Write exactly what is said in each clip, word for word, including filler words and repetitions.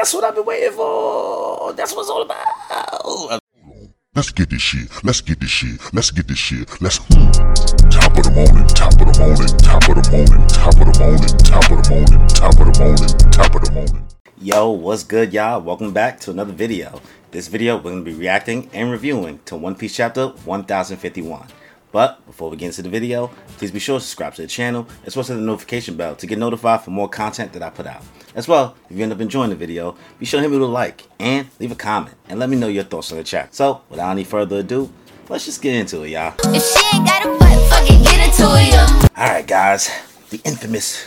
That's what I've been waiting for. That's what it's all about. Let's get this shit. Let's get this shit. Let's get this shit. Let's top of the morning. Top of the morning. Top of the morning. Top of the morning. Top of the morning. Top of the morning. Top of the morning. Yo, what's good, y'all? Welcome back to another video. This video, we're gonna be reacting and reviewing to One Piece chapter one thousand fifty-one. But before we get into the video, please be sure to subscribe to the channel as well as hit the notification bell to get notified for more content that I put out. As well, if you end up enjoying the video, be sure to hit me with a like and leave a comment and let me know your thoughts on the chat. So without any further ado, let's just get into it, y'all. If she ain't got a butt, fuck it, get it to you. Alright guys, the infamous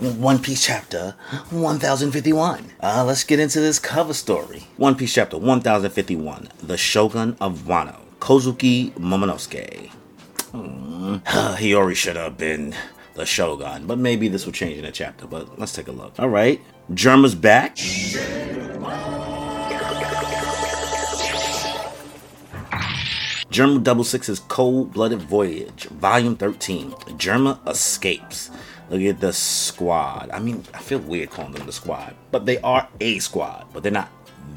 One Piece chapter one thousand fifty-one. Uh, let's get into this cover story. One Piece chapter one thousand fifty-one, The Shogun of Wano, Kozuki Momonosuke. Hmm. Hiyori should have been the Shogun, but maybe this will change in a chapter, but let's take a look. All right, Germa's back. Germa double six's Cold-Blooded Voyage, Volume thirteen, Germa Escapes. Look at the squad. I mean, I feel weird calling them the squad, but they are a squad, but they're not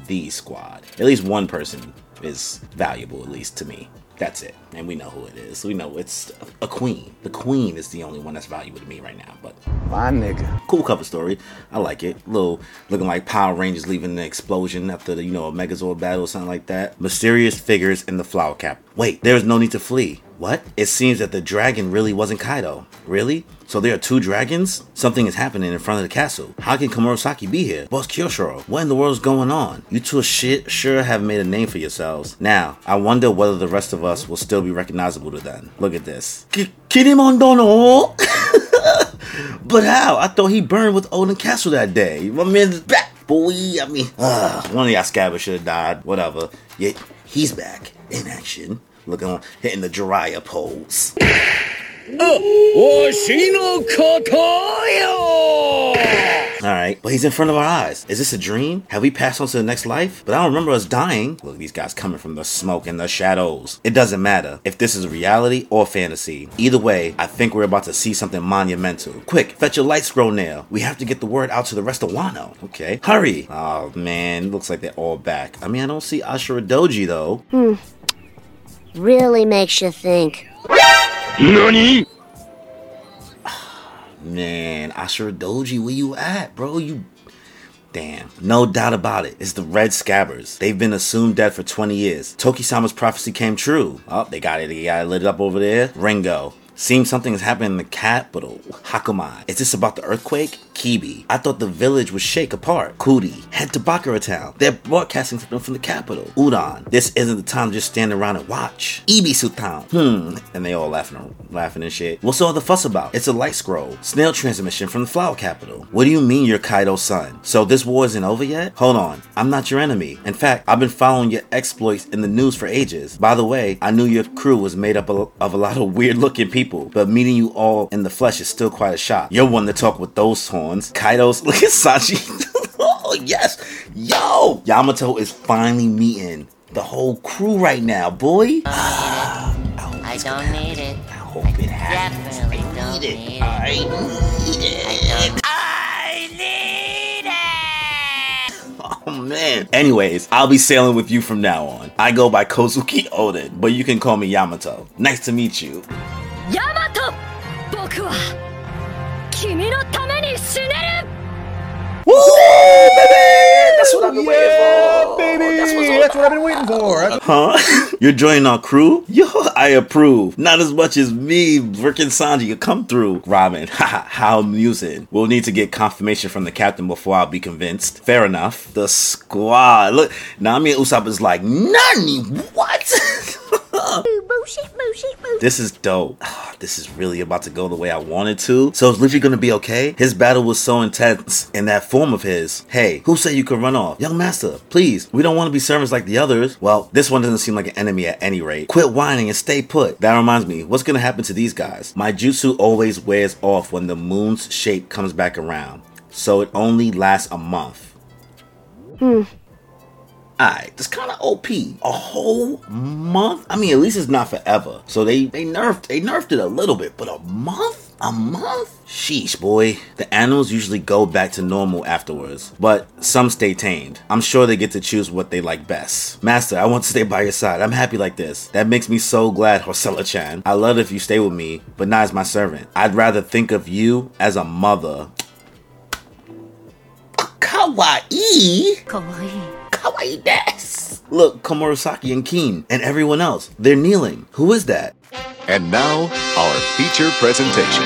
the squad. At least one person is valuable, at least to me. That's it, and we know who it is. We know it's a queen. The queen is the only one that's valuable to me right now, but my nigga. Cool cover story, I like it. Little looking like Power Rangers leaving the explosion after the, you know, a Megazord battle or something like that. Mysterious figures in the Flower Cap. Wait, there's no need to flee. What? It seems that the dragon really wasn't Kaido. Really? So there are two dragons? Something is happening in front of the castle. How can Komurasaki be here? Boss Kyoshiro, what in the world is going on? You two shit sure have made a name for yourselves. Now, I wonder whether the rest of us will still be recognizable to them. Look at this. Kinemon dono! But how? I thought he burned with Odin Castle that day. My man's back, boy. I mean, uh, one of y'all scabbers should have died. Whatever. Yet, he's back in action. Looking on, hitting the Jiraiya pose. Alright, but he's in front of our eyes. Is this a dream? Have we passed on to the next life? But I don't remember us dying. Look, these guys coming from the smoke and the shadows. It doesn't matter if this is reality or fantasy. Either way, I think we're about to see something monumental. Quick, fetch your light scroll nail. We have to get the word out to the rest of Wano. Okay, hurry. Oh man, looks like they're all back. I mean, I don't see Ashura Doji though. Hmm. Really makes you think. Nani? Man, Ashura Doji, where you at, bro? You damn. No doubt about it. It's the Red Scabbers. They've been assumed dead for twenty years. Toki-sama's prophecy came true. Oh, they got it. They got it lit up over there. Ringo. Seems something is happening in the capital. Hakumai. Is this about the earthquake? Kibi. I thought the village would shake apart. Kuri. Head to Bakura Town. They're broadcasting something from the capital. Udon. This isn't the time to just stand around and watch. Ibisu Town. Hmm. And they all laughing, laughing and shit. What's all the fuss about? It's a light scroll. Snail transmission from the Flower Capital. What do you mean you're Kaido's son? So this war isn't over yet? Hold on. I'm not your enemy. In fact, I've been following your exploits in the news for ages. By the way, I knew your crew was made up of a lot of weird looking people. But meeting you all in the flesh is still quite a shock. You're one to talk with those horns. Kaido's, look at Sachi. Oh, yes. Yo. Yamato is finally meeting the whole crew right now, boy. I don't, I don't need it. I hope I it happens. I need it. need it. I need it. I need it. Oh, man. Anyways, I'll be sailing with you from now on. I go by Kozuki Oden, but you can call me Yamato. Nice to meet you. Yamato! Woo, baby! That's what I've been yeah, waiting for. Baby. That's, That's what I've been waiting for. Huh? You're joining our crew? Yo, I approve. Not as much as me, Rick and Sanji. You come through. Robin, haha, how amusing. We'll need to get confirmation from the captain before I'll be convinced. Fair enough. The squad. Look, Nami and Usopp is like, Nani, what? This is dope. This is really about to go the way I wanted to. So is Luffy gonna be okay? His battle was so intense in that form of his. Hey, who said you could run off? Young master, please. We don't want to be servants like the others. Well, this one doesn't seem like an enemy at any rate. Quit whining and stay put. That reminds me, what's gonna happen to these guys? My jutsu always wears off when the moon's shape comes back around. So it only lasts a month. Hmm. Alright, that's kind of O P. A whole month? I mean, at least it's not forever. So they, they nerfed they nerfed it a little bit, but a month? A month? Sheesh, boy. The animals usually go back to normal afterwards, but some stay tamed. I'm sure they get to choose what they like best. Master, I want to stay by your side. I'm happy like this. That makes me so glad, Hosella-chan. I love if you stay with me, but not as my servant. I'd rather think of you as a mother. Kawaii? Kawaii. Kawaii desu. Look, Komurasaki and Keen and everyone else. They're kneeling. Who is that? And now, our feature presentation.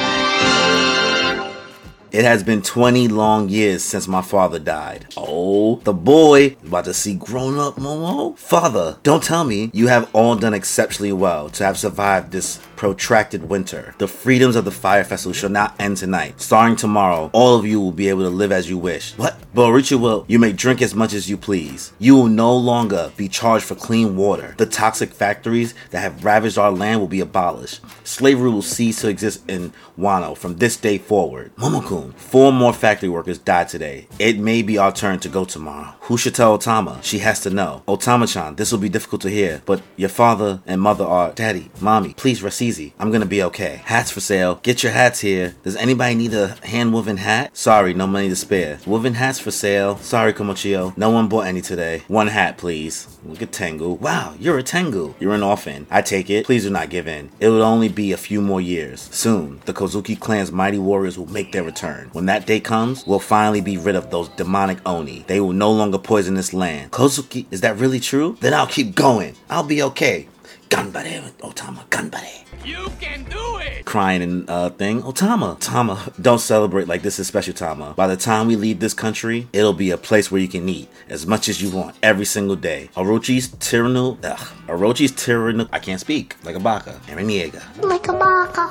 It has been twenty long years since my father died. Oh, the boy is about to see grown-up Momo. Father, don't tell me you have all done exceptionally well to have survived this protracted winter. The freedoms of the Fire Festival shall not end tonight. Starting tomorrow, all of you will be able to live as you wish. What? Boruchi will. You may drink as much as you please. You will no longer be charged for clean water. The toxic factories that have ravaged our land will be abolished. Slavery will cease to exist in Wano from this day forward. Momokun, four more factory workers died today. It may be our turn to go tomorrow. Who should tell Otama? She has to know. Otama-chan, this will be difficult to hear, but your father and mother are... Daddy, Mommy, please rest easy. I'm gonna be okay. Hats for sale. Get your hats here. Does anybody need a hand-woven hat? Sorry, no money to spare. Woven hats for sale. Sorry, Komochio. No one bought any today. One hat, please. Look at Tengu. Wow, you're a Tengu. You're an orphan. I take it. Please do not give in. It will only be a few more years. Soon, the Kozuki clan's mighty warriors will make their return. When that day comes, we'll finally be rid of those demonic Oni. They will no longer poison this land. Kozuki, is that really true? Then I'll keep going. I'll be okay. Ganbare, Otama, ganbare. You can do it! Crying and uh, thing. Otama, Tama, don't celebrate like this is special, Tama. By the time we leave this country, it'll be a place where you can eat as much as you want every single day. Orochi's tyrannical, ugh. Orochi's tyrannical, I can't speak. Like a baka. And reniega. Like a baka.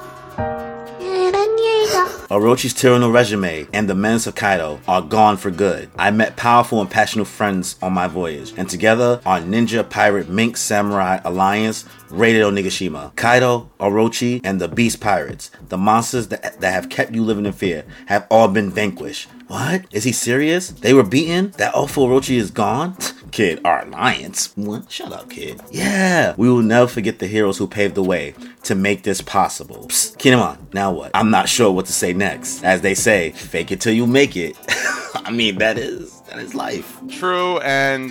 And reniega. Orochi's tyrannical regime and the menace of Kaido are gone for good. I met powerful and passionate friends on my voyage, and together our ninja, pirate, mink, samurai alliance raided Onigashima. Kaido, Orochi, and the Beast Pirates, the monsters that, that have kept you living in fear, have all been vanquished. What? Is he serious? They were beaten? That awful Orochi is gone? Kid, our alliance. What? Shut up, kid. Yeah, we will never forget the heroes who paved the way to make this possible. Psst, Kinemon, now what? I'm not sure what to say next. As they say, fake it till you make it. I mean, that is, that is life. True, and...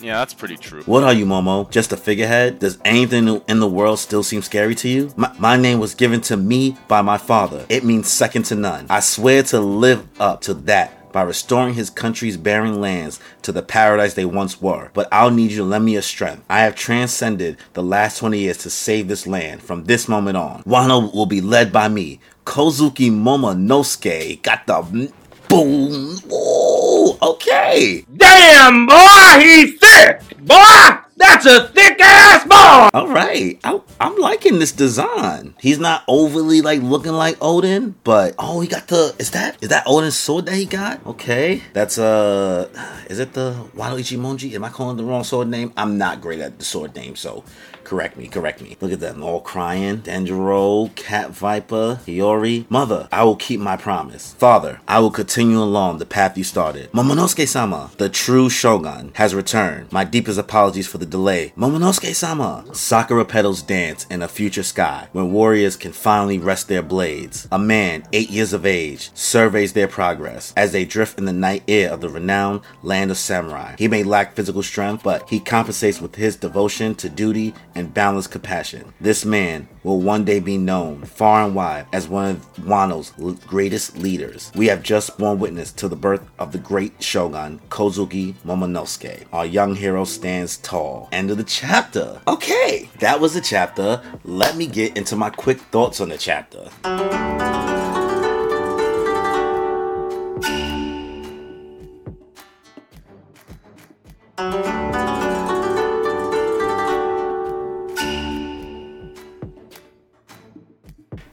yeah, that's pretty true. What are you, Momo? Just a figurehead? Does anything in the world still seem scary to you? My, my name was given to me by my father. It means second to none. I swear to live up to that by restoring his country's barren lands to the paradise they once were. But I'll need you to lend me your strength. I have transcended the last twenty years to save this land. From this moment on, Wano will be led by me. Kozuki Momonosuke got the... boom. Oh, okay. Damn, boy, he's thick. Boy, that's a thick-ass boy. All right. I, I'm liking this design. He's not overly, like, looking like Oden, but... oh, he got the... Is that... is that Oden's sword that he got? Okay. That's, uh... is it the Wado Ichimonji? Am I calling the wrong sword name? I'm not great at the sword name, so... Correct me, correct me. Look at them all crying. Denjiro, Cat Viper, Hiyori. Mother, I will keep my promise. Father, I will continue along the path you started. Momonosuke-sama, the true shogun, has returned. My deepest apologies for the delay. Momonosuke-sama. Sakura petals dance in a future sky when warriors can finally rest their blades. A man, eight years of age, surveys their progress as they drift in the night air of the renowned land of samurai. He may lack physical strength, but he compensates with his devotion to duty and boundless compassion. This man will one day be known far and wide as one of Wano's l- greatest leaders. We have just borne witness to the birth of the great shogun, Kozuki Momonosuke. Our young hero stands tall. End of the chapter. Okay, that was the chapter. Let me get into my quick thoughts on the chapter.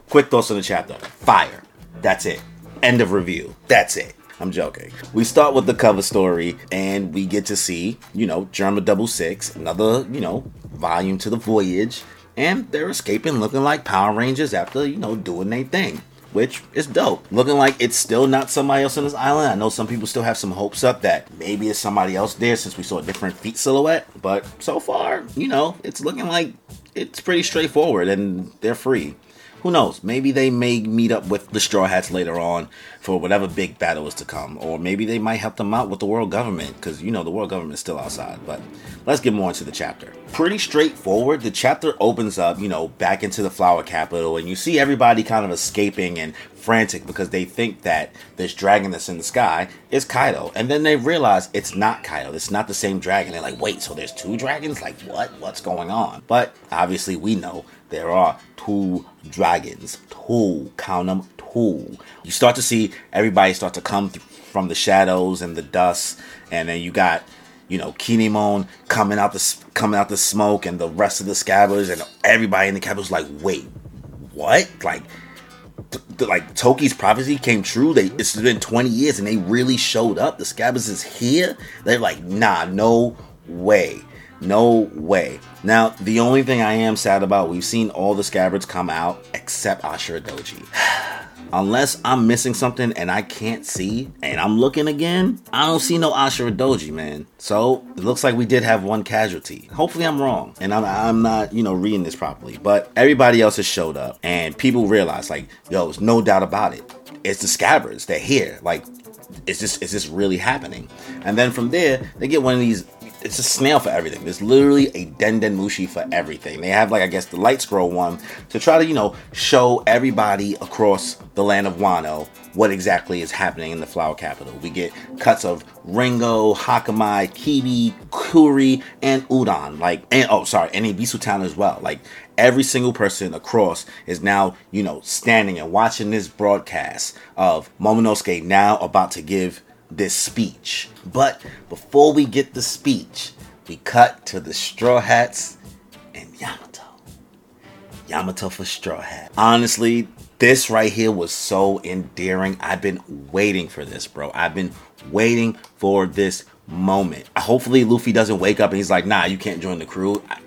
Quick thoughts on the chapter. Fire. That's it. End of review. That's it. I'm joking. We start with the cover story and we get to see, you know, Germa Double Six, another, you know, volume to the voyage, and they're escaping looking like Power Rangers after, you know, doing their thing, which is dope. Looking like it's still not somebody else on this island. I know some people still have some hopes up that maybe it's somebody else there since we saw a different feet silhouette, but so far, you know, it's looking like it's pretty straightforward and they're free. Who knows? Maybe they may meet up with the Straw Hats later on for whatever big battle is to come. Or maybe they might help them out with the world government, because, you know, the world government is still outside. But let's get more into the chapter. Pretty straightforward. The chapter opens up, you know, back into the Flower Capital, and you see everybody kind of escaping and frantic because they think that this dragon that's in the sky is Kaido. And then they realize it's not Kaido. It's not the same dragon. They're like, wait, so there's two dragons? Like, what? What's going on? But obviously we know there are two dragons. Two. Count them. Two. You start to see everybody start to come th- from the shadows and the dust. And then you got, you know, Kinemon coming out the coming out the smoke, and the rest of the Scabbers, and everybody in the capital's like, wait, what? Like, th- th- like Toki's prophecy came true. They it's been twenty years, and they really showed up. The Scabbers is here. They're like, nah, no way. No way. Now, the only thing I am sad about, we've seen all the Scabbards come out except Ashura Doji. Unless I'm missing something and I can't see, and I'm looking again, I don't see no Ashura Doji, man. So, it looks like we did have one casualty. Hopefully I'm wrong, and I'm, I'm not, you know, reading this properly. But everybody else has showed up, and people realize, like, yo, there's no doubt about it. It's the Scabbards. They're here. Like, is this, is this really happening? And then from there, they get one of these... It's a snail for everything. There's literally a Denden Mushi for everything. They have, like, I guess, the light scroll one to try to, you know, show everybody across the land of Wano what exactly is happening in the Flower Capital. We get cuts of Ringo, Hakumai, Kibi, Kuri, and Udon. Like, and oh, sorry, and Ibisu Town as well. Like, every single person across is now, you know, standing and watching this broadcast of Momonosuke now about to give this speech. But before we get the speech, we cut to the Straw Hats and Yamato. Yamato for Straw Hat. Honestly, this right here was so endearing. I've been waiting for this, bro. I've been waiting for this moment. Hopefully Luffy doesn't wake up and he's like, nah, you can't join the crew. I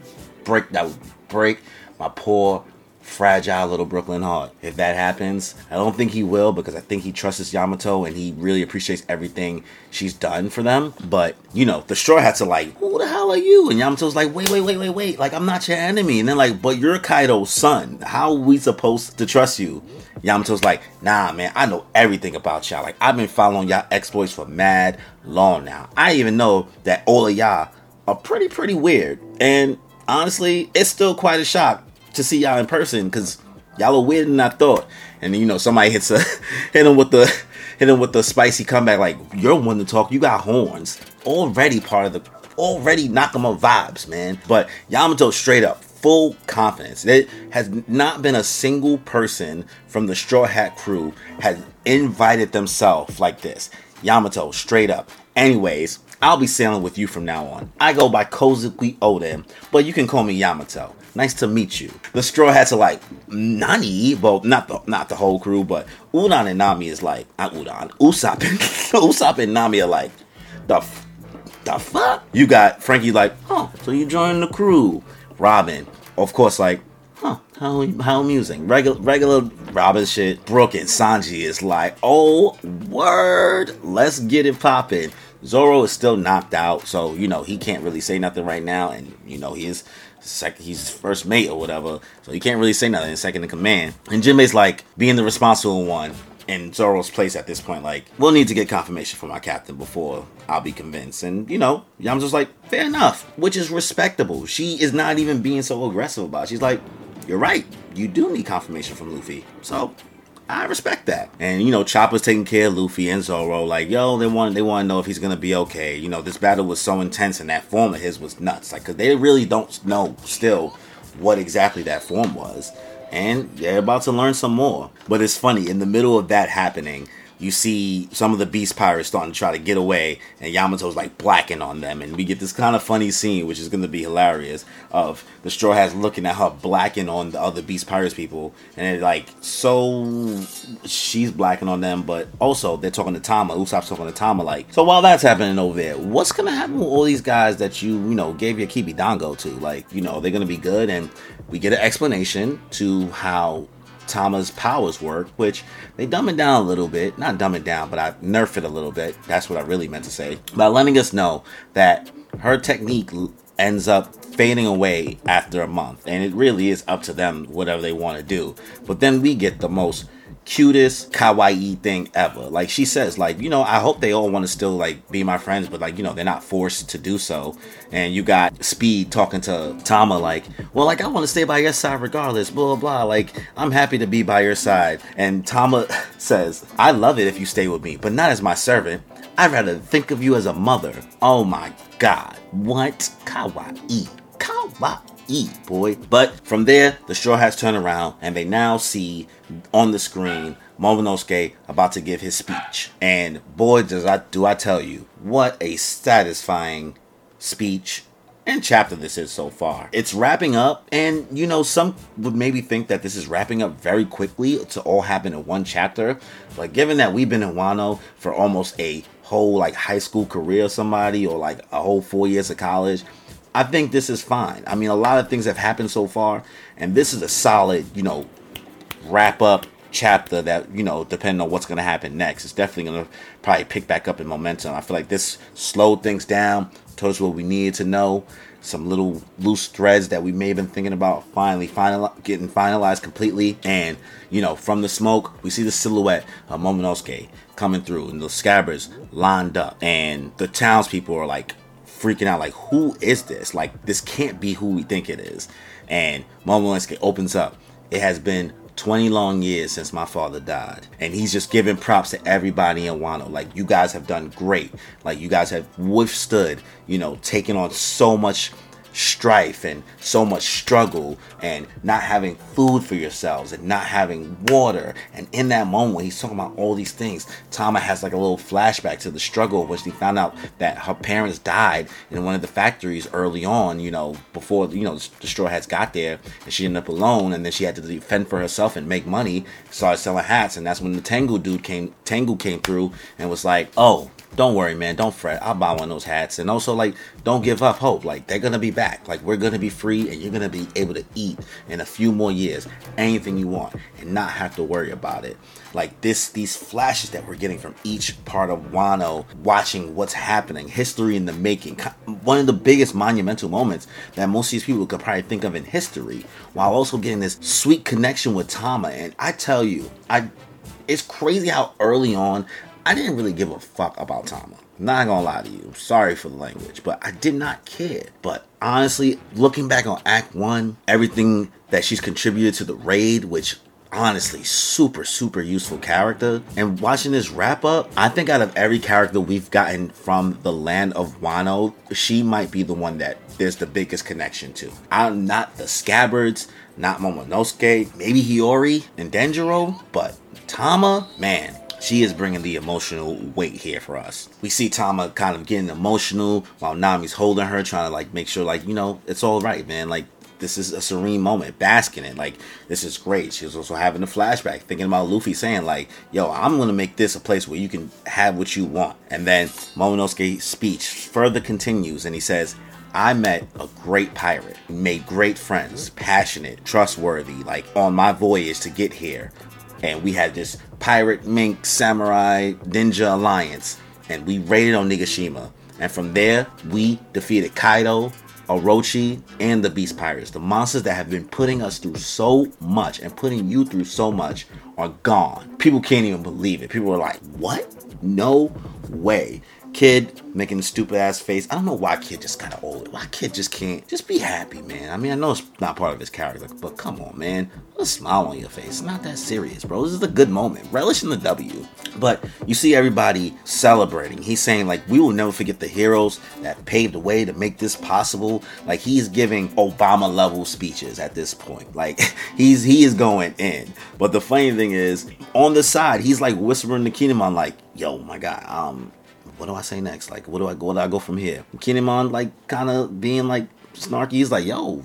break that would break my poor fragile little Brooklyn heart. If that happens, I don't think he will, because I think he trusts Yamato and he really appreciates everything she's done for them. But, you know, the Straw Hats are like, who the hell are you? And Yamato's like, wait, wait, wait, wait, wait. Like, I'm not your enemy. And they're like, but you're Kaido's son. How are we supposed to trust you? Yamato's like, nah, man, I know everything about y'all. Like, I've been following y'all exploits for mad long now. I even know that all of y'all are pretty, pretty weird. And honestly, it's still quite a shock to see y'all in person, because y'all are weirder than I thought. And you know, somebody hits a hit him with the hit him with the spicy comeback, like, you're one to talk, you got horns. Already part of the already Nakama vibes, man. But Yamato straight up, full confidence. There has not been a single person from the Straw Hat crew has invited themselves like this. Yamato, straight up. Anyways, I'll be sailing with you from now on. I go by Kozuki Oden, but you can call me Yamato. Nice to meet you. The Straw Hats are like, Nani? Well, not the not the whole crew, but Udon and Nami is like, not Udon. Usopp and, Usopp and Nami are like, the, f- the fuck? You got Frankie like, oh, so you joined the crew. Robin, of course, like, huh, how, how amusing. Regular, regular Robin shit. Brooke and Sanji is like, oh, word, let's get it poppin'. Zoro is still knocked out, so, you know, he can't really say nothing right now, and, you know, he is... Second, he's first mate or whatever, so you can't really say nothing. Second in command, and Jinbei's like being the responsible one in Zoro's place at this point. Like, we'll need to get confirmation from our captain before I'll be convinced. And you know, Yama's like, fair enough, which is respectable. She is not even being so aggressive about it. She's like, you're right, you do need confirmation from Luffy. So I respect that. And, you know, Chopper's taking care of Luffy and Zoro. Like, yo, they want they want to know if he's going to be okay. You know, this battle was so intense, and that form of his was nuts. Like, because they really don't know still what exactly that form was. And they're about to learn some more. But it's funny, in the middle of that happening, you see some of the Beast Pirates starting to try to get away, and Yamato's like blacking on them. And we get this kind of funny scene, which is going to be hilarious, of the Straw Hats looking at her blacking on the other Beast Pirates people. And it, like, so she's blacking on them, but also they're talking to Tama. Usopp's talking to Tama like, so while that's happening over there, what's going to happen with all these guys that you, you know, gave your Kibidango to? Like, you know, they're going to be good. And we get an explanation to how Tama's powers work, which they dumb it down a little bit. Not dumb it down, but I nerf it a little bit. That's what I really meant to say. By letting us know that her technique ends up fading away after a month, and it really is up to them whatever they want to do. But then we get the most cutest kawaii thing ever. Like she says, like, you know, I hope they all want to still like be my friends, but like, you know, they're not forced to do so. And you got Speed talking to Tama like, well, like I want to stay by your side regardless, blah blah, like I'm happy to be by your side. And Tama says, I love it if you stay with me, but not as my servant. I'd rather think of you as a mother. Oh my god, what kawaii, kawaii eat, boy. But from there, the Straw Hats turn around and they now see on the screen Momonosuke about to give his speech. And boy, does I do I tell you, what a satisfying speech and chapter this is so far. It's wrapping up, and you know, some would maybe think that this is wrapping up very quickly to all happen in one chapter. But given that we've been in Wano for almost a whole like high school career or somebody, or like a whole four years of college, I think this is fine. I mean, a lot of things have happened so far, and this is a solid, you know, wrap-up chapter that, you know, depending on what's going to happen next, it's definitely going to probably pick back up in momentum. I feel like this slowed things down, told us what we needed to know, some little loose threads that we may have been thinking about finally final- getting finalized completely. And, you know, from the smoke, we see the silhouette of Momonosuke coming through, and the scabbards lined up, and the townspeople are like, freaking out like, who is this? Like, this can't be who we think it is. And Momonosuke opens up. It has been twenty long years since my father died, and he's just giving props to everybody in Wano. Like, you guys have done great. Like, you guys have withstood, you know, taking on so much strife and so much struggle, and not having food for yourselves and not having water. And in that moment when he's talking about all these things, Tama has like a little flashback to the struggle which he found out that her parents died in one of the factories early on, you know, before, you know, the Straw Hats got there, and she ended up alone, and then she had to defend for herself and make money, started selling hats. And that's when the Tengu dude came Tengu came through and was like, oh, don't worry, man, don't fret, I'll buy one of those hats. And also, like, don't give up hope. Like, they're gonna be back. Like, we're gonna be free, and you're gonna be able to eat in a few more years anything you want and not have to worry about it. Like, this these flashes that we're getting from each part of Wano, watching what's happening, history in the making, one of the biggest monumental moments that most of these people could probably think of in history, while also getting this sweet connection with Tama. And I tell you, I it's crazy how early on I didn't really give a fuck about Tama. Not gonna lie to you. Sorry for the language, but I did not care. But honestly, looking back on Act One, everything that she's contributed to the raid, which honestly, super, super useful character. And watching this wrap up, I think out of every character we've gotten from the land of Wano, she might be the one that there's the biggest connection to. I'm not the Scabbards, not Momonosuke, maybe Hiyori and Denjiro, but Tama, man. She is bringing the emotional weight here for us. We see Tama kind of getting emotional while Nami's holding her, trying to like make sure like, you know, it's all right, man. Like, this is a serene moment, basking in it. Like, this is great. She's also having a flashback, thinking about Luffy saying like, yo, I'm going to make this a place where you can have what you want. And then Momonosuke's speech further continues, and he says, I met a great pirate, made great friends, passionate, trustworthy, like on my voyage to get here. And we had this pirate, mink, samurai, ninja alliance. And we raided Onigashima. And from there, we defeated Kaido, Orochi, and the Beast Pirates. The monsters that have been putting us through so much and putting you through so much are gone. People can't even believe it. People are like, what? No way. Kid making a stupid ass face. I don't know why Kid just got older. Why Kid just can't just be happy, man? I mean, I know it's not part of his character, but come on, man. Put a smile on your face. It's not that serious, bro. This is a good moment. Relish in the W. But you see everybody celebrating. He's saying, like, we will never forget the heroes that paved the way to make this possible. Like, he's giving Obama level speeches at this point. Like, he's he is going in. But the funny thing is, on the side, he's like whispering to Kinemon, like, yo, my God, um, what do I say next? Like, what do I go? Where do I go from here? Kinemon, like, kind of being like snarky. He's like, yo,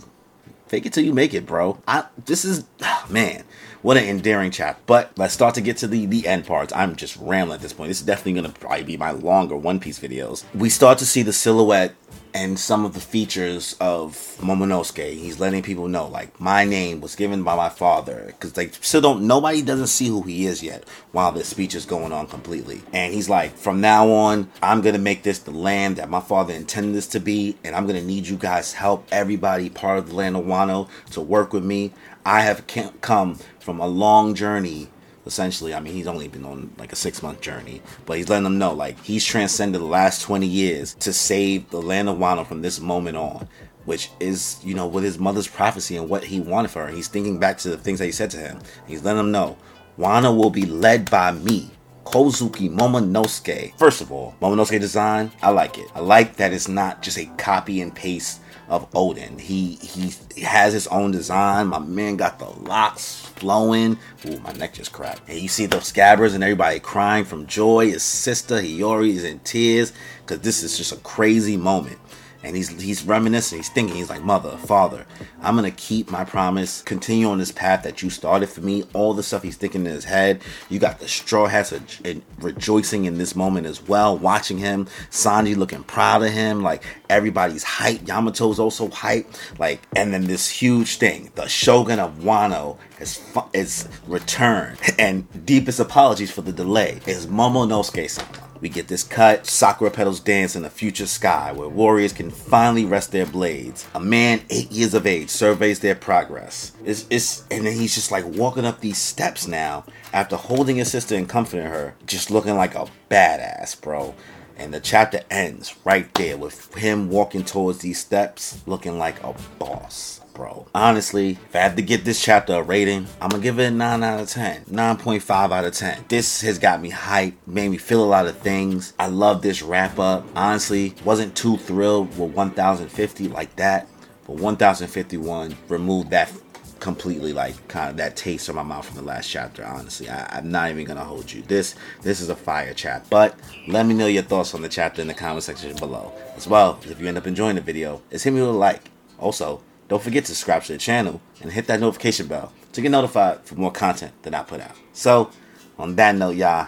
fake it till you make it, bro. I this is man, what an endearing chapter. But let's start to get to the the end parts. I'm just rambling at this point. This is definitely gonna probably be my longer One Piece videos. We start to see the silhouette and some of the features of Momonosuke. He's letting people know, like, my name was given by my father, because they still don't, nobody doesn't see who he is yet while this speech is going on completely. And he's like, from now on, I'm going to make this the land that my father intended this to be, and I'm going to need you guys' help, everybody part of the land of Wano, to work with me. I have come from a long journey. Essentially, I mean, he's only been on like a six-month journey, but he's letting them know, like, he's transcended the last twenty years to save the land of Wano from this moment on, which is, you know, with his mother's prophecy and what he wanted for her. He's thinking back to the things that he said to him. He's letting them know, Wano will be led by me, Kozuki Momonosuke. First of all, Momonosuke design, I like it. I like that it's not just a copy and paste of Oden. He he has his own design. My man got the locks flowing. Ooh, my neck just cracked. And you see those scabbers and everybody crying from joy. His sister Hiyori is in tears because this is just a crazy moment. And he's he's reminiscing. He's thinking. He's like, mother, father, I'm gonna keep my promise. Continue on this path that you started for me. All the stuff he's thinking in his head. You got the straw hats and rejoicing in this moment as well. Watching him, Sanji looking proud of him. Like, everybody's hyped. Yamato's also hyped. Like, and then this huge thing. The Shogun of Wano has fu- is returned. And deepest apologies for the delay. It's Momonosuke-sama. We get this cut, Sakura petals dance in a future sky where warriors can finally rest their blades. A man eight years of age surveys their progress. It's, it's, and then he's just like walking up these steps now after holding his sister and comforting her, just looking like a badass, bro. And the chapter ends right there with him walking towards these steps looking like a boss, bro. Honestly, if I had to get this chapter a rating, I'm going to give it a nine out of ten. nine point five out of ten. This has got me hyped, made me feel a lot of things. I love this wrap up. Honestly, wasn't too thrilled with one thousand fifty like that. But one thousand fifty-one removed that completely, like, kind of that taste in my mouth from the last chapter. Honestly, I, I'm not even gonna hold you. This this is a fire chapter. But let me know your thoughts on the chapter in the comment section below. As well, if you end up enjoying the video, just hit me with a like. Also, don't forget to subscribe to the channel and hit that notification bell to get notified for more content that I put out. So, on that note, y'all,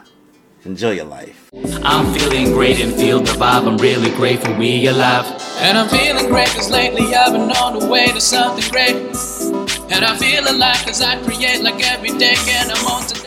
enjoy your life. I'm feeling great and feel the vibe. I'm really grateful we alive. And I'm feeling great because lately I've been on the way to something great. And I feel alive because I create like every day and I'm on today.